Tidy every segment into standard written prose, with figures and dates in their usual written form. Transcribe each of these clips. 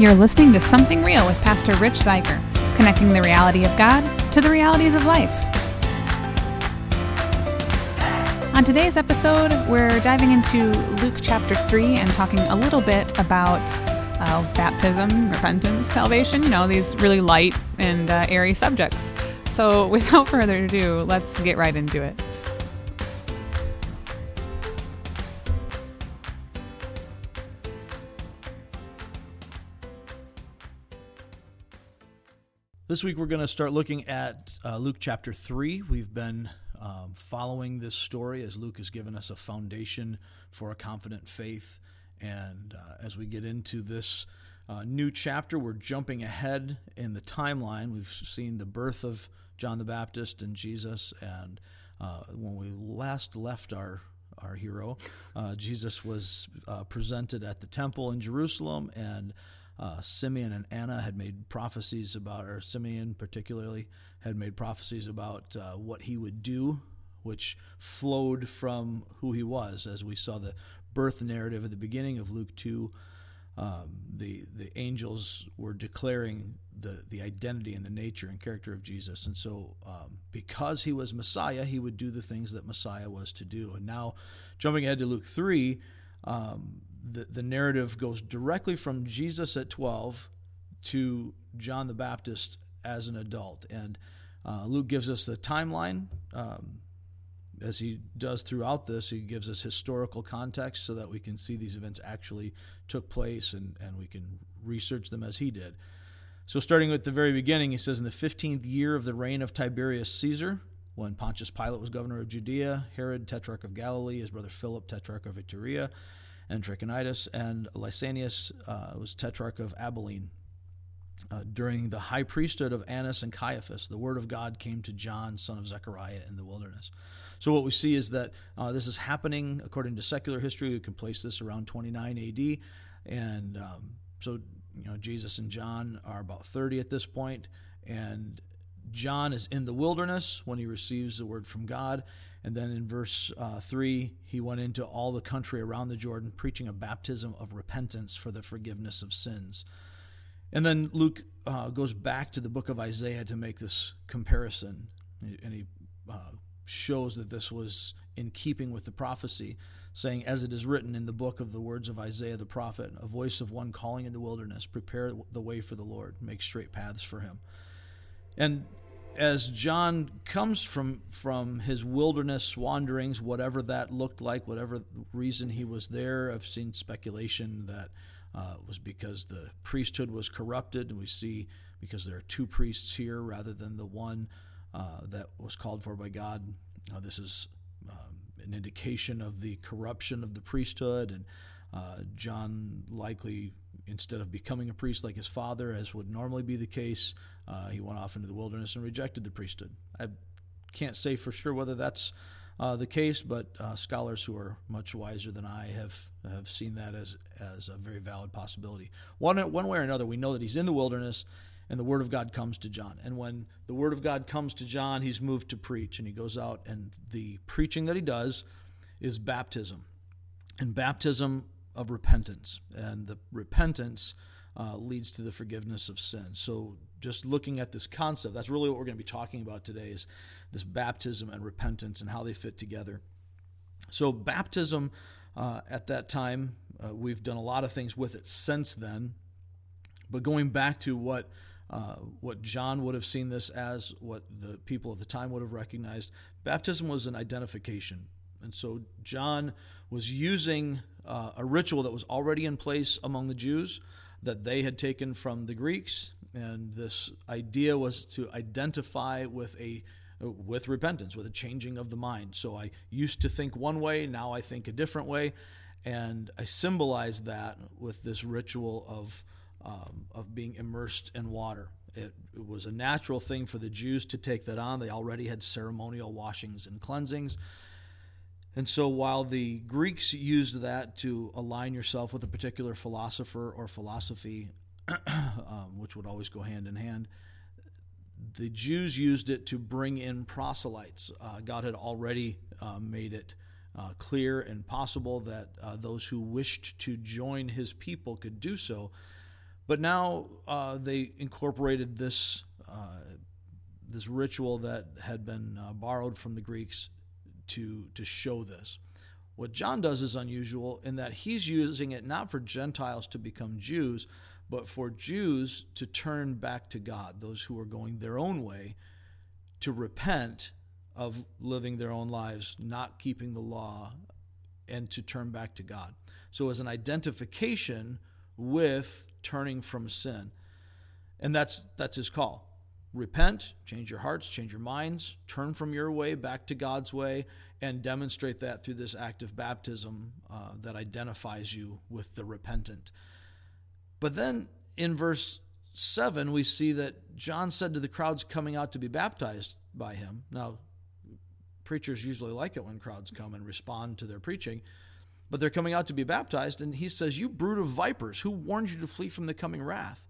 You're listening to Something Real with Pastor Rich Zeiger, connecting the reality of God to the realities of life. On today's episode, we're diving into Luke chapter 3 and talking a little bit about baptism, repentance, salvation, these really light and airy subjects. So without further ado, let's get right into it. This week we're going to start looking at Luke chapter 3. We've been following this story as Luke has given us a foundation for a confident faith. And as we get into this new chapter, we're jumping ahead in the timeline. We've seen the birth of John the Baptist and Jesus. And when we last left our hero, Jesus was presented at the temple in Jerusalem, and Simeon and Anna had made prophecies about, or Simeon particularly, had made prophecies about what he would do, which flowed from who he was. As we saw the birth narrative at the beginning of Luke 2, the angels were declaring the identity and the nature and character of Jesus. And so because he was Messiah, he would do the things that Messiah was to do. And now, jumping ahead to Luke 3, the narrative goes directly from Jesus at 12 to John the Baptist as an adult. And Luke gives us the timeline. As he does throughout this, he gives us historical context so that we can see these events actually took place and we can research them as he did. So starting at the very beginning, he says, in the 15th year of the reign of Tiberius Caesar, when Pontius Pilate was governor of Judea, Herod, tetrarch of Galilee, his brother Philip, tetrarch of Iturea and Trachonitis, and Lysanias was tetrarch of Abilene. During the high priesthood of Annas and Caiaphas, the word of God came to John, son of Zechariah, in the wilderness. So what we see is that this is happening according to secular history. We can place this around 29 AD. And so Jesus and John are about 30 at this point. And John is in the wilderness when he receives the word from God. And then in verse 3, he went into all the country around the Jordan, preaching a baptism of repentance for the forgiveness of sins. And then Luke goes back to the book of Isaiah to make this comparison. And he shows that this was in keeping with the prophecy, saying, as it is written in the book of the words of Isaiah the prophet, a voice of one calling in the wilderness, prepare the way for the Lord, make straight paths for him. And as John comes from his wilderness wanderings, whatever that looked like, whatever reason he was there, I've seen speculation that was because the priesthood was corrupted, and we see because there are two priests here rather than the one that was called for by God. This is an indication of the corruption of the priesthood, and John likely, instead of becoming a priest like his father, as would normally be the case, he went off into the wilderness and rejected the priesthood. I can't say for sure whether that's the case, but scholars who are much wiser than I have seen that as a very valid possibility. One way or another, we know that he's in the wilderness, and the word of God comes to John. And when the word of God comes to John, he's moved to preach, and he goes out, and the preaching that he does is baptism, and baptism of repentance, and the repentance leads to the forgiveness of sin. So just looking at this concept, that's really what we're going to be talking about today, is this baptism and repentance and how they fit together. So baptism at that time, we've done a lot of things with it since then, but going back to what John would have seen this as, what the people of the time would have recognized, baptism was an identification. And so John was using a ritual that was already in place among the Jews that they had taken from the Greeks, and this idea was to identify with repentance, with a changing of the mind. So I used to think one way, now I think a different way, and I symbolize that with this ritual of being immersed in water. It was a natural thing for the Jews to take that on. They already had ceremonial washings and cleansings. And so while the Greeks used that to align yourself with a particular philosopher or philosophy, which would always go hand in hand, the Jews used it to bring in proselytes. God had already made it clear and possible that those who wished to join his people could do so. But now they incorporated this this ritual that had been borrowed from the Greeks to show this. What John does is unusual in that he's using it not for Gentiles to become Jews, but for Jews to turn back to God, those who are going their own way, to repent of living their own lives, not keeping the law, and to turn back to God. So as an identification with turning from sin. And that's his call. Repent, change your hearts, change your minds, turn from your way back to God's way, and demonstrate that through this act of baptism that identifies you with the repentant. But then in verse 7, we see that John said to the crowds coming out to be baptized by him. Now, preachers usually like it when crowds come and respond to their preaching, but they're coming out to be baptized, and he says, "You brood of vipers, who warned you to flee from the coming wrath?"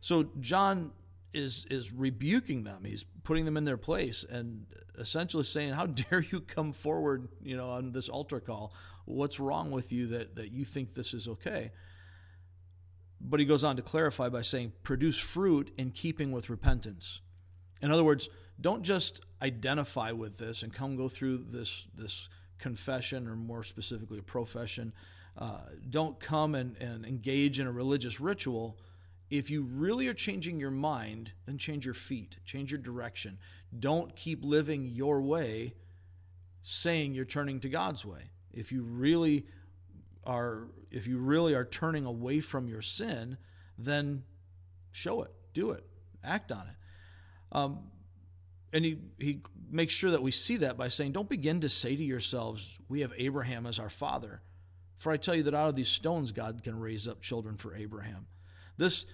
So John is rebuking them. He's putting them in their place and essentially saying, how dare you come forward, you know, on this altar call? What's wrong with you that you think this is okay? But he goes on to clarify by saying, produce fruit in keeping with repentance. In other words, don't just identify with this and come go through this confession, or more specifically a profession. Don't come and engage in a religious ritual. If you really are changing your mind, then change your feet, change your direction. Don't keep living your way, saying you're turning to God's way. If you really are turning away from your sin, then show it, do it, act on it. And he makes sure that we see that by saying, don't begin to say to yourselves, we have Abraham as our father. For I tell you that out of these stones, God can raise up children for Abraham. This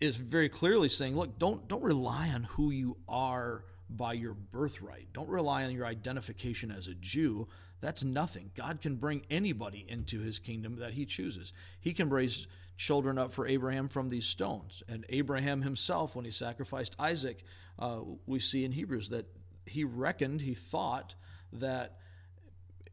is very clearly saying, look, don't rely on who you are by your birthright. Don't rely on your identification as a Jew. That's nothing. God can bring anybody into his kingdom that he chooses. He can raise children up for Abraham from these stones. And Abraham himself, when he sacrificed Isaac, we see in Hebrews that he thought that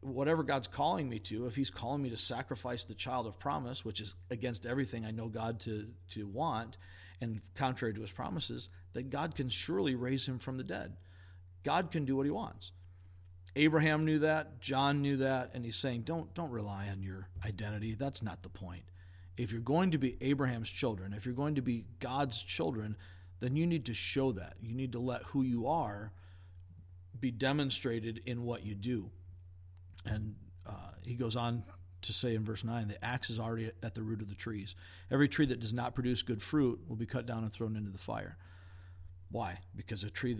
whatever God's calling me to, if he's calling me to sacrifice the child of promise, which is against everything I know God to want and contrary to his promises, that God can surely raise him from the dead. God can do what he wants. Abraham knew that, John knew that, and he's saying, don't rely on your identity. That's not the point. If you're going to be Abraham's children, if you're going to be God's children, then you need to show that. You need to let who you are be demonstrated in what you do. And he goes on to say in verse 9, the axe is already at the root of the trees. Every tree that does not produce good fruit will be cut down and thrown into the fire. Why? Because a tree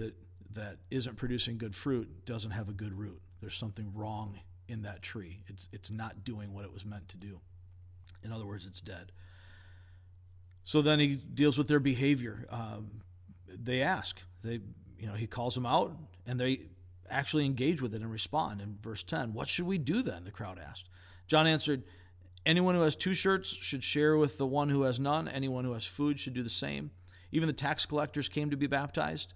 that isn't producing good fruit doesn't have a good root. There's something wrong in that tree. It's not doing what it was meant to do. In other words, it's dead. So then he deals with their behavior. They ask. He calls them out, and they actually engage with it and respond. In verse 10, what should we do then? The crowd asked. John answered, anyone who has two shirts should share with the one who has none. Anyone who has food should do the same. Even the tax collectors came to be baptized.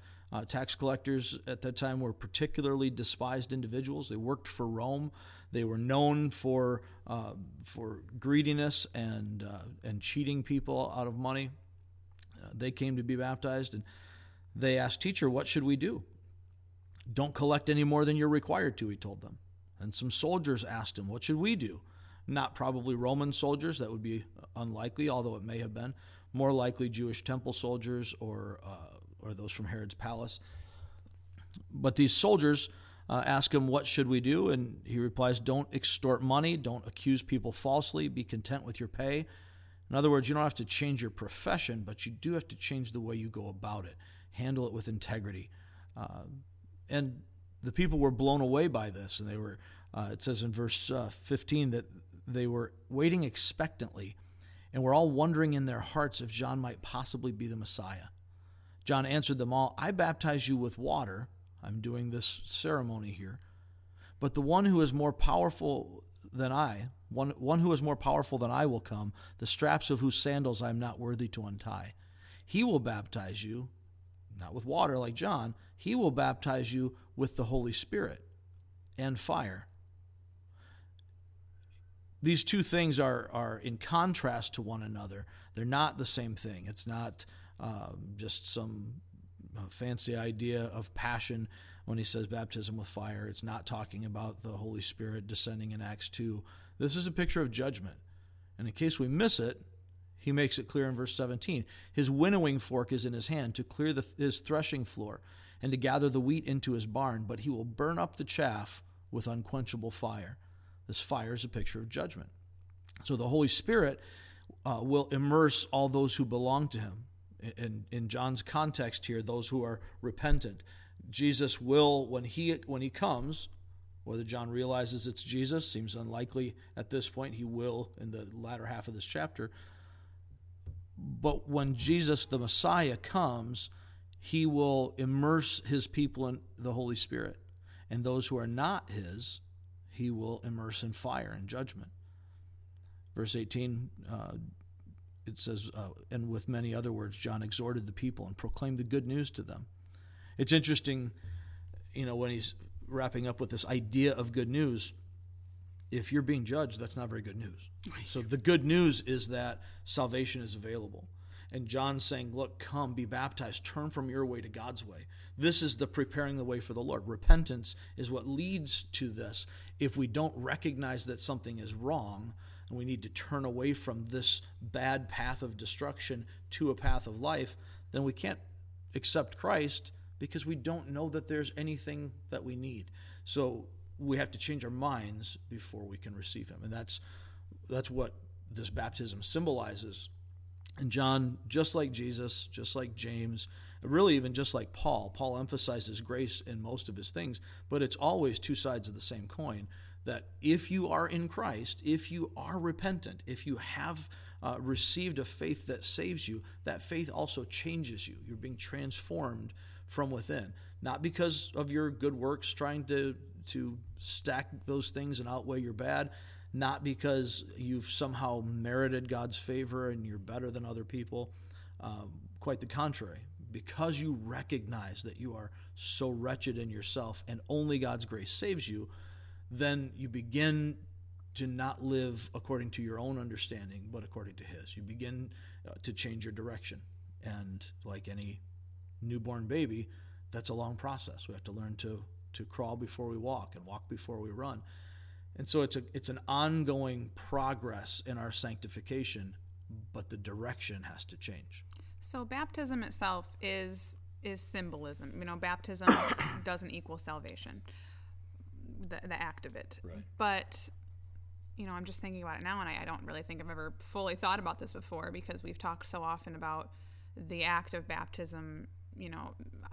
Tax collectors at that time were particularly despised individuals. They worked for Rome. They were known for greediness and cheating people out of money. They came to be baptized, and they asked, teacher, what should we do? Don't collect any more than you're required to, he told them. And some soldiers asked him, what should we do? Not probably Roman soldiers. That would be unlikely, although it may have been. More likely Jewish temple soldiers or those from Herod's palace. But these soldiers ask him, what should we do? And he replies, don't extort money, don't accuse people falsely, be content with your pay. In other words, you don't have to change your profession, but you do have to change the way you go about it. Handle it with integrity. And the people were blown away by this. And they were, it says in verse 15, that they were waiting expectantly and were all wondering in their hearts if John might possibly be the Messiah. John answered them all, I baptize you with water. I'm doing this ceremony here. But the one who is more powerful than I, one who is more powerful than I will come, the straps of whose sandals I am not worthy to untie. He will baptize you, not with water like John, he will baptize you with the Holy Spirit and fire. these two things are in contrast to one another. They're not the same thing. It's not just some fancy idea of passion when he says baptism with fire. It's not talking about the Holy Spirit descending in Acts 2. This is a picture of judgment. And in case we miss it, he makes it clear in verse 17. His winnowing fork is in his hand to clear his threshing floor and to gather the wheat into his barn, but he will burn up the chaff with unquenchable fire. This fire is a picture of judgment. So the Holy Spirit will immerse all those who belong to him. In John's context here, those who are repentant. Jesus will, when he comes, whether John realizes it's Jesus, seems unlikely at this point, he will in the latter half of this chapter. But when Jesus, the Messiah, comes, he will immerse his people in the Holy Spirit. And those who are not his, he will immerse in fire and judgment. Verse 18, it says, and with many other words, John exhorted the people and proclaimed the good news to them. It's interesting, when he's wrapping up with this idea of good news, if you're being judged, that's not very good news. Right. So the good news is that salvation is available. And John's saying, look, come, be baptized, turn from your way to God's way. This is the preparing the way for the Lord. Repentance is what leads to this. If we don't recognize that something is wrong, and we need to turn away from this bad path of destruction to a path of life, then we can't accept Christ because we don't know that there's anything that we need. So we have to change our minds before we can receive him. And that's what this baptism symbolizes. And John, just like Jesus, just like James, really even just like Paul emphasizes grace in most of his things, but it's always two sides of the same coin, that if you are in Christ, if you are repentant, if you have received a faith that saves you, that faith also changes you. You're being transformed from within, not because of your good works, trying to stack those things and outweigh your bad, not because you've somehow merited God's favor and you're better than other people. Quite the contrary, because you recognize that you are so wretched in yourself and only God's grace saves you, then you begin to not live according to your own understanding, but according to his. You begin to change your direction. And like any newborn baby, that's a long process. We have to learn to crawl before we walk and walk before we run. And so it's an ongoing progress in our sanctification, but the direction has to change. So baptism itself is symbolism. Baptism doesn't equal salvation, the act of it. Right. But, I'm just thinking about it now, and I don't really think I've ever fully thought about this before, because we've talked so often about the act of baptism.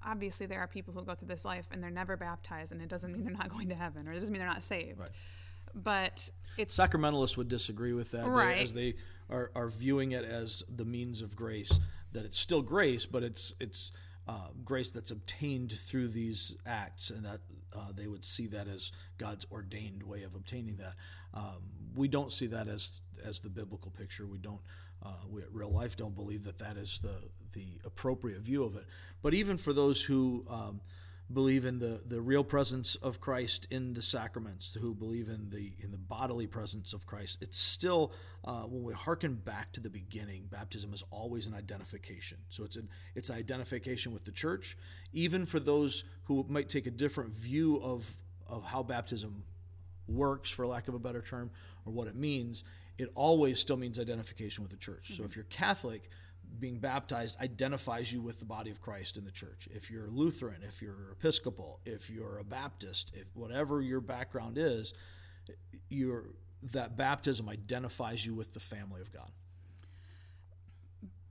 Obviously there are people who go through this life and they're never baptized, and it doesn't mean they're not going to heaven, or it doesn't mean they're not saved. Right. But it's... Sacramentalists would disagree with that, right? As they are viewing it as the means of grace, that it's still grace, but it's grace that's obtained through these acts, and that they would see that as God's ordained way of obtaining that. We don't see that as the biblical picture. We don't. We at Real Life don't believe that is the appropriate view of it. But even for those who believe in the real presence of Christ in the sacraments, who believe in the bodily presence of Christ, it's still, when we hearken back to the beginning, baptism is always an identification. So it's an identification with the church. Even for those who might take a different view of how baptism works, for lack of a better term, or what it means, it always still means identification with the church. Mm-hmm. So if you're Catholic, being baptized identifies you with the body of Christ in the church. If you're Lutheran, if you're Episcopal, if you're a Baptist, if whatever your background is, that baptism identifies you with the family of God.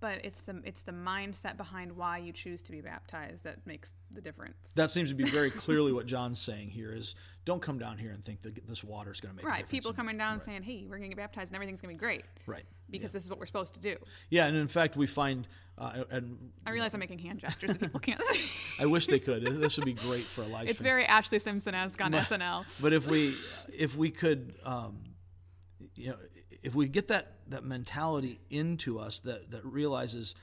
But it's the mindset behind why you choose to be baptized that makes the difference. That seems to be very clearly what John's saying here is, don't come down here and think that this water is going to make a difference. Right, people coming down and saying, hey, we're going to get baptized and everything's going to be great. Right. Because this is what we're supposed to do. Yeah, and in fact, we find... and I realize I'm making hand gestures that people can't see. I wish they could. This would be great for a live stream. It's very Ashley Simpson-esque on SNL. But if we could... if we get that mentality into us that realizes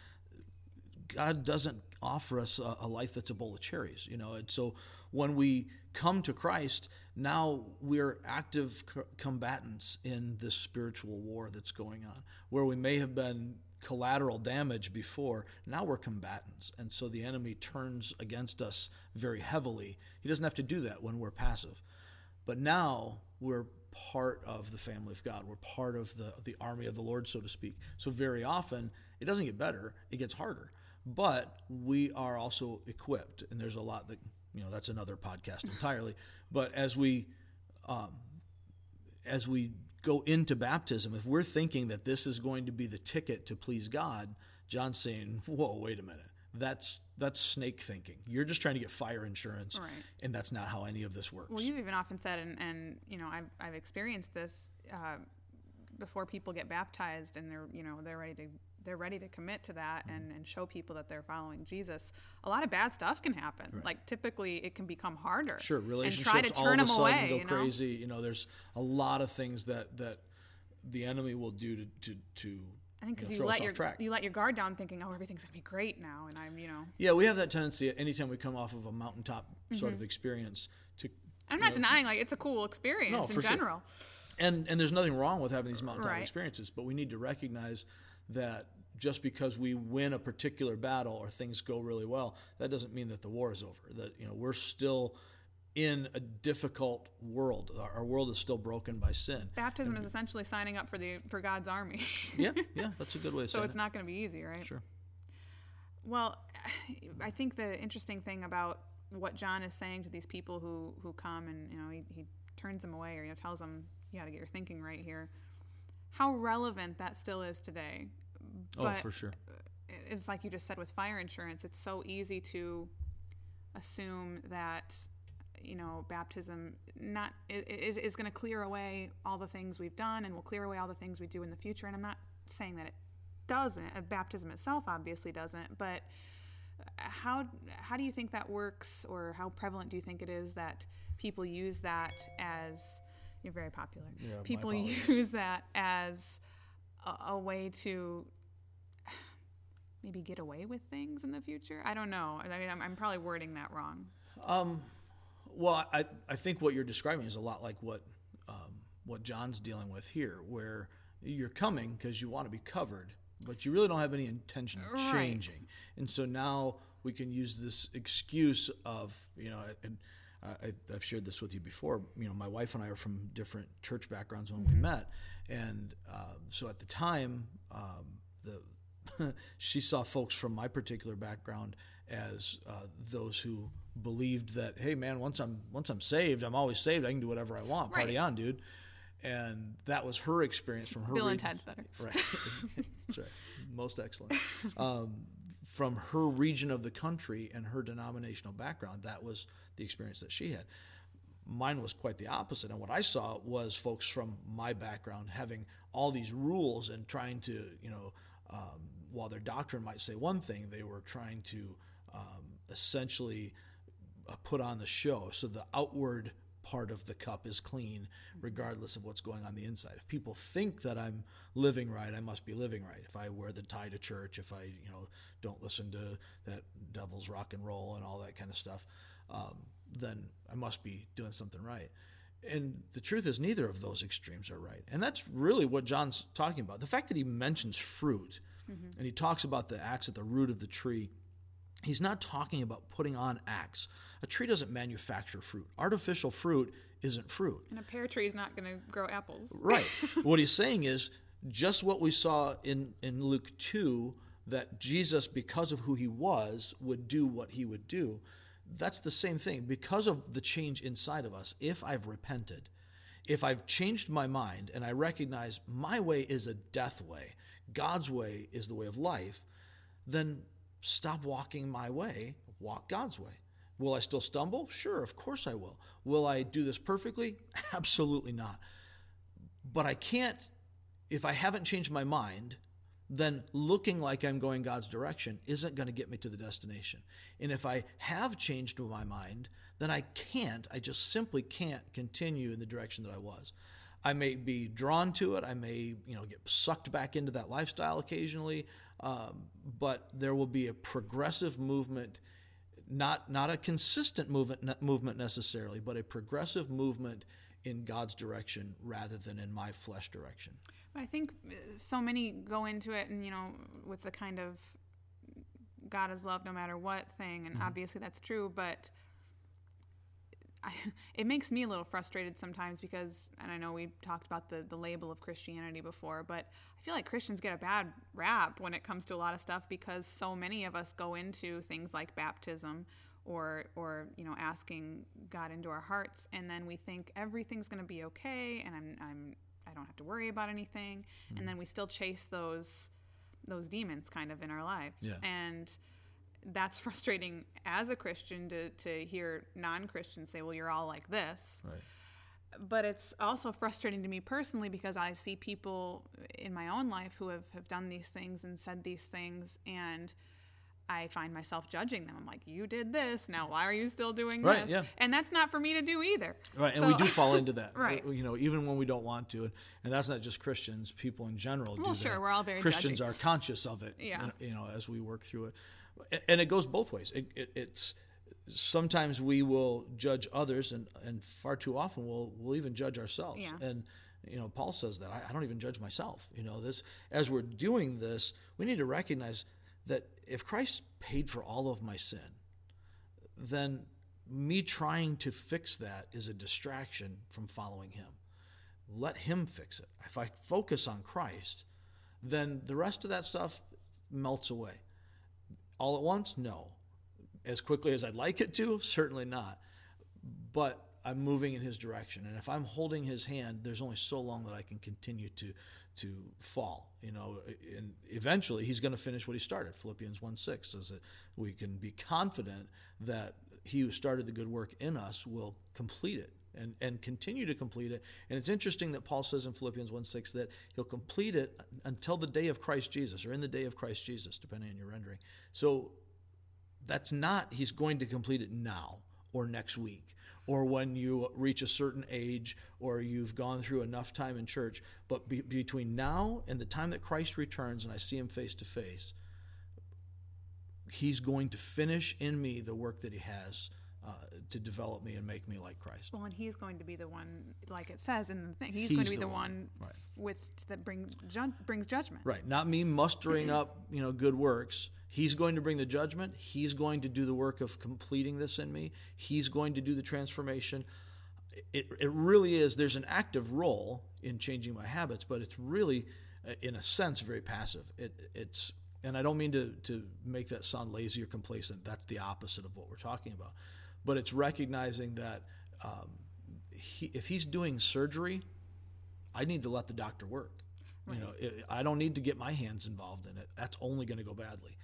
God doesn't offer us a life that's a bowl of cherries, and so when we come to Christ, now we're active combatants in this spiritual war that's going on, where we may have been collateral damage before. Now we're combatants, and so the enemy turns against us very heavily. He doesn't have to do that when we're passive, but now we're part of the family of God. We're part of the army of the Lord, so to speak. So very often it doesn't get better, it gets harder, but we are also equipped, and there's a lot that, you know, that's another podcast entirely. But as we go into baptism, if we're thinking that this is going to be the ticket to please God, John's saying, whoa, wait a minute. That's snake thinking. You're just trying to get fire insurance, right? And that's not how any of this works. Well, you've even often said, and you know, I've experienced this before people get baptized, and they're ready to commit to that, mm-hmm. and show people that they're following Jesus. A lot of bad stuff can happen. Right. Like typically, it can become harder. Sure, relationships and try to turn all of a sudden away, go crazy. You know, there's a lot of things that the enemy will do to I think because you let your guard down thinking, oh, everything's going to be great now, and I'm, you know. Yeah, we have that tendency anytime we come off of a mountaintop sort of experience to. I'm not denying, like, it's a cool experience in general. Sure. And there's nothing wrong with having these mountaintop experiences, but we need to recognize that just because we win a particular battle or things go really well, that doesn't mean that the war is over, that, you know, we're still in a difficult world. Our world is still broken by sin. Baptism is essentially signing up for God's army. yeah, that's a good way to say it. So it's not going to be easy, right? Sure. Well, I think the interesting thing about what John is saying to these people who come and, you know, he turns them away, or, you know, tells them, you got to get your thinking right here, how relevant that still is today. But for sure. It's like you just said with fire insurance, it's so easy to assume that, you know, baptism is going to clear away all the things we've done and will clear away all the things we do in the future. And I'm not saying that it doesn't. Baptism itself obviously doesn't. But how do you think that works, or how prevalent do you think it is that people use that as – you're very popular. Yeah, people use that as a way to – maybe get away with things in the future? I don't know. I mean, I'm probably wording that wrong. Well, I think what you're describing is a lot like what John's dealing with here, where you're coming because you want to be covered, but you really don't have any intention of changing. Right. And so now we can use this excuse of, you know, and I've shared this with you before, you know, my wife and I are from different church backgrounds when we met. And so at the time, she saw folks from my particular background as those who believed that, hey man, once I'm saved, I'm always saved. I can do whatever I want. Party on, dude. And that was her experience from her. Bill and Ted's better. Right. That's right. Most excellent. From her region of the country and her denominational background, that was the experience that she had. Mine was quite the opposite. And what I saw was folks from my background having all these rules and trying to, you know, while their doctrine might say one thing, they were trying to essentially put on the show. So the outward part of the cup is clean, regardless of what's going on the inside. If people think that I'm living right, I must be living right. If I wear the tie to church, if I, you know, don't listen to that devil's rock and roll and all that kind of stuff, then I must be doing something right. And the truth is, neither of those extremes are right. And that's really what John's talking about. The fact that he mentions fruit, and he talks about the axe at the root of the tree, he's not talking about putting on acts. A tree doesn't manufacture fruit. Artificial fruit isn't fruit. And a pear tree is not going to grow apples. Right. What he's saying is just what we saw in Luke 2, that Jesus, because of who he was, would do what he would do. That's the same thing. Because of the change inside of us, if I've repented, if I've changed my mind and I recognize my way is a death way, God's way is the way of life, then stop walking my way, walk God's way. Will I still stumble? Sure, of course I will. Will I do this perfectly? Absolutely not. But I can't, if I haven't changed my mind, then looking like I'm going God's direction isn't going to get me to the destination. And if I have changed my mind, then I just simply can't continue in the direction that I was. I may be drawn to it. I may, you know, get sucked back into that lifestyle occasionally, but there will be a progressive movement not a consistent movement necessarily, but a progressive movement in God's direction rather than in my flesh direction. I think so many go into it and, you know, with the kind of God is love no matter what thing, and obviously that's true, but it makes me a little frustrated sometimes because, and I know we talked about the label of Christianity before, but I feel like Christians get a bad rap when it comes to a lot of stuff because so many of us go into things like baptism or you know, asking God into our hearts, and then we think everything's going to be okay, and I don't have to worry about anything, and then we still chase those demons kind of in our lives, and that's frustrating as a Christian to hear non-Christians say, well, you're all like this. Right. But it's also frustrating to me personally because I see people in my own life who have done these things and said these things, and I find myself judging them. I'm like, you did this, now why are you still doing this? Yeah. And that's not for me to do either. Right, so, and we do fall into that, right? You know, even when we don't want to. And that's not just Christians, people in general do that. Sure, we're all very Christians judging. Are conscious of it, you know, as we work through it. And it goes both ways. It's sometimes we will judge others, and far too often we'll even judge ourselves. Yeah. And you know, Paul says that I don't even judge myself. You know, this as we're doing this, we need to recognize that if Christ paid for all of my sin, then me trying to fix that is a distraction from following Him. Let Him fix it. If I focus on Christ, then the rest of that stuff melts away. All at once? No. As quickly as I'd like it to? Certainly not. But I'm moving in His direction. And if I'm holding His hand, there's only so long that I can continue to fall. You know, and eventually He's going to finish what He started. Philippians 1:6 says that we can be confident that He who started the good work in us will complete it and continue to complete it. And it's interesting that Paul says in Philippians 1:6 that He'll complete it until the day of Christ Jesus, or in the day of Christ Jesus, depending on your rendering. So that's not He's going to complete it now or next week or when you reach a certain age or you've gone through enough time in church. But between now and the time that Christ returns and I see Him face to face, He's going to finish in me the work that He has to develop me and make me like Christ. Well, and He's going to be the one, like it says in the thing, he's going to be the one right. That brings judgment. Right, not me mustering up, you know, good works. He's going to bring the judgment. He's going to do the work of completing this in me. He's going to do the transformation. It really is. There's an active role in changing my habits, but it's really, in a sense, very passive. It's, and I don't mean to make that sound lazy or complacent. That's the opposite of what we're talking about. But it's recognizing that if He's doing surgery, I need to let the doctor work. Right. You know, I don't need to get my hands involved in it. That's only going to go badly.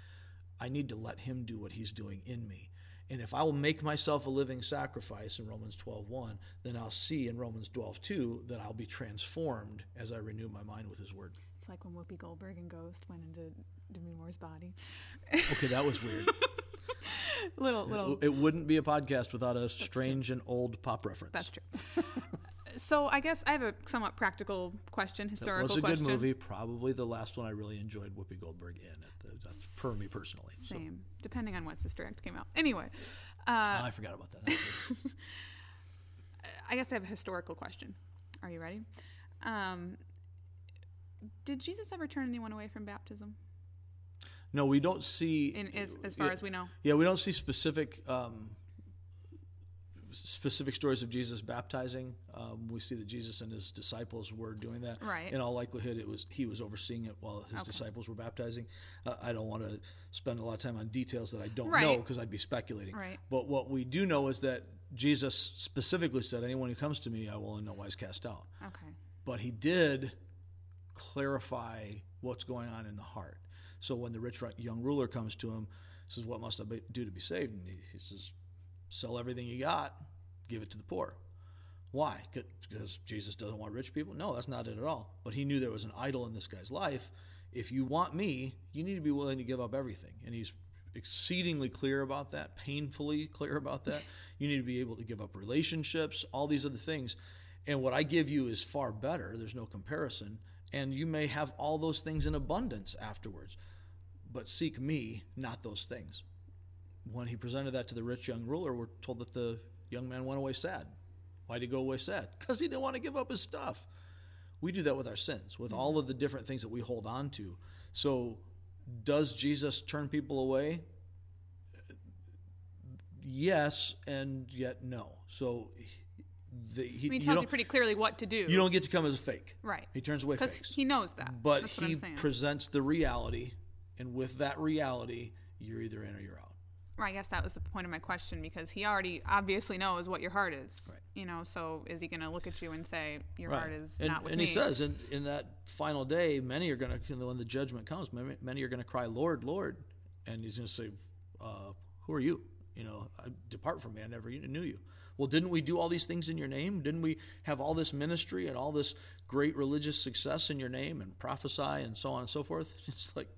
I need to let Him do what He's doing in me. And if I will make myself a living sacrifice in Romans 12:1, then I'll see in Romans 12:2 that I'll be transformed as I renew my mind with His word. It's like when Whoopi Goldberg and Ghost went into Demi Moore's body. Okay, that was weird. Little. It wouldn't be a podcast without a strange and old pop reference. That's true. So I guess I have a somewhat practical question, historical question. It was a good movie. Probably the last one I really enjoyed Whoopi Goldberg in, for me personally. Same, so. Depending on what Sister Act came out. Anyway. I forgot about that. I guess I have a historical question. Are you ready? Did Jesus ever turn anyone away from baptism? No, we don't see... As far as we know. Yeah, we don't see specific stories of Jesus baptizing. We see that Jesus and His disciples were doing that. Right. In all likelihood, he was overseeing it while His disciples were baptizing. I don't want to spend a lot of time on details that I don't know because I'd be speculating. Right. But what we do know is that Jesus specifically said, anyone who comes to me, I will in no wise cast out. Okay. But He did clarify what's going on in the heart. So when the rich young ruler comes to Him, says, what must I do to be saved? And he says, sell everything you got, give it to the poor. Why? Because Jesus doesn't want rich people? No, that's not it at all. But He knew there was an idol in this guy's life. If you want me, you need to be willing to give up everything. And He's exceedingly clear about that, painfully clear about that. You need to be able to give up relationships, all these other things. And what I give you is far better. There's no comparison. And you may have all those things in abundance afterwards, but seek me, not those things. when he presented that to the rich young ruler, we're told that the young man went away sad. Why did he go away sad? Because he didn't want to give up his stuff. We do that with our sins, with all of the different things that we hold on to. So does Jesus turn people away? Yes, and yet no. So he tells you pretty clearly what to do. You don't get to come as a fake. Right. He turns away fakes. Because he knows that. But that's what I'm saying. He presents the reality, and with that reality, you're either in or you're out. Well, I guess that was the point of my question, because he already obviously knows what your heart is. Right. You know, so is he going to look at you and say, your heart is not with me? And he says, in that final day, many are going to, when the judgment comes, many are going to cry, Lord, Lord. And he's going to say, who are you? You know, depart from me. I never knew you. Well, didn't we do all these things in your name? Didn't we have all this ministry and all this great religious success in your name and prophesy and so on and so forth? It's like,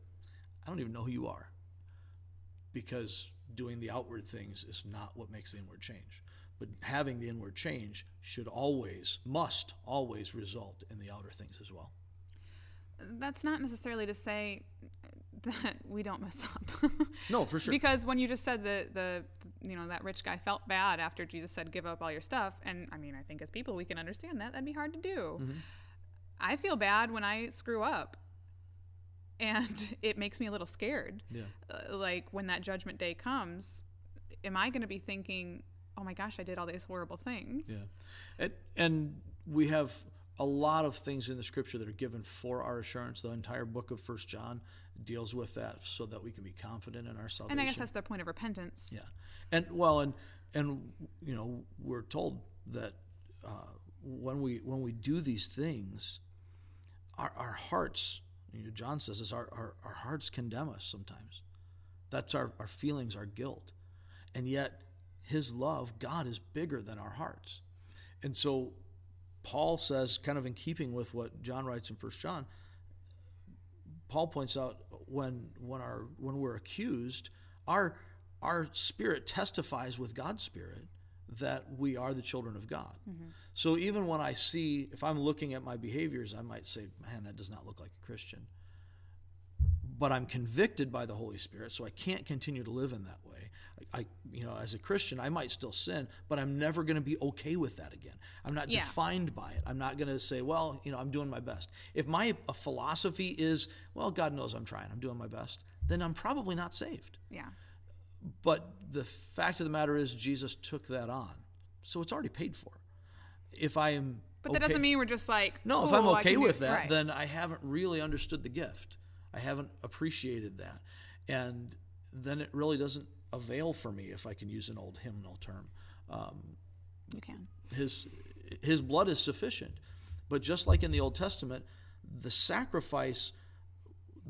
I don't even know who you are, because doing the outward things is not what makes the inward change. But having the inward change must always result in the outer things as well. That's not necessarily to say that we don't mess up. No, for sure. Because when you just said that rich guy felt bad after Jesus said, give up all your stuff. And I mean, I think as people, we can understand that. That'd be hard to do. Mm-hmm. I feel bad when I screw up. And it makes me a little scared. Yeah. Like when that judgment day comes, am I going to be thinking, oh my gosh, I did all these horrible things? Yeah. And we have a lot of things in the scripture that are given for our assurance. The entire book of 1 John deals with that so that we can be confident in our salvation. And I guess that's their point of repentance. Yeah. And well, and you know, we're told that when we do these things, our hearts, you know, John says this, our hearts condemn us sometimes. That's our feelings, our guilt. And yet his love, God, is bigger than our hearts. And so Paul says, kind of in keeping with what John writes in 1 John, Paul points out when we're accused, our spirit testifies with God's spirit that we are the children of God. Mm-hmm. So even when I see, if I'm looking at my behaviors, I might say, man, that does not look like a Christian. But I'm convicted by the Holy Spirit, so I can't continue to live in that way. I as a Christian, I might still sin, but I'm never going to be okay with that again. I'm not defined by it. I'm not going to say, well, you know, I'm doing my best. If my philosophy is, well, God knows I'm trying, I'm doing my best, then I'm probably not saved. Yeah. But the fact of the matter is Jesus took that on. So it's already paid for. If I am But that okay, doesn't mean we're just like, no, if I'm okay with that, right, then I haven't really understood the gift. I haven't appreciated that. And then it really doesn't avail for me, if I can use an old hymnal term. You can. His blood is sufficient. But just like in the Old Testament, the sacrifice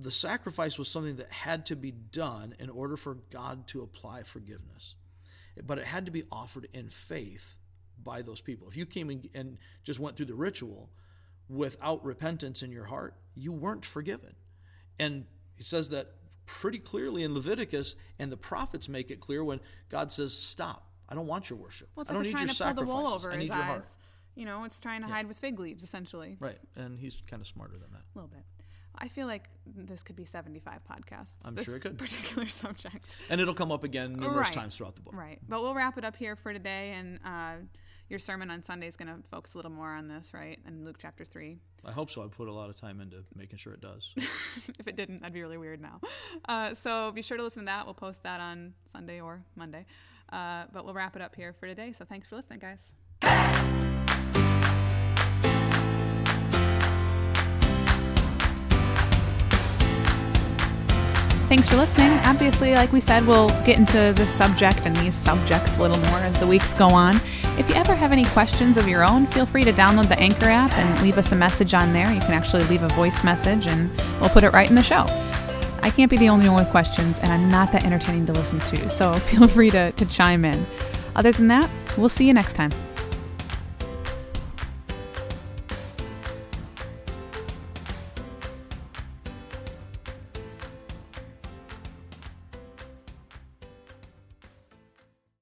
was something that had to be done in order for God to apply forgiveness. But it had to be offered in faith by those people. If you came and just went through the ritual without repentance in your heart, you weren't forgiven. And he says that pretty clearly in Leviticus, and the prophets make it clear when God says, stop, I don't want your worship. Well, I don't need your sacrifices. I need your heart. You know, it's trying to hide with fig leaves, essentially. Right, and he's kind of smarter than that. A little bit. I feel like this could be 75 podcasts. I'm sure it could. This particular subject. And it'll come up again numerous times throughout the book. Right. But we'll wrap it up here for today. And your sermon on Sunday is going to focus a little more on this, right? In Luke chapter 3. I hope so. I put a lot of time into making sure it does. If it didn't, that'd be really weird now. So be sure to listen to that. We'll post that on Sunday or Monday. But we'll wrap it up here for today. So thanks for listening, guys. Thanks for listening. Obviously, like we said, we'll get into this subject and these subjects a little more as the weeks go on. If you ever have any questions of your own, feel free to download the Anchor app and leave us a message on there. You can actually leave a voice message and we'll put it right in the show. I can't be the only one with questions, and I'm not that entertaining to listen to, so feel free to chime in. Other than that, we'll see you next time.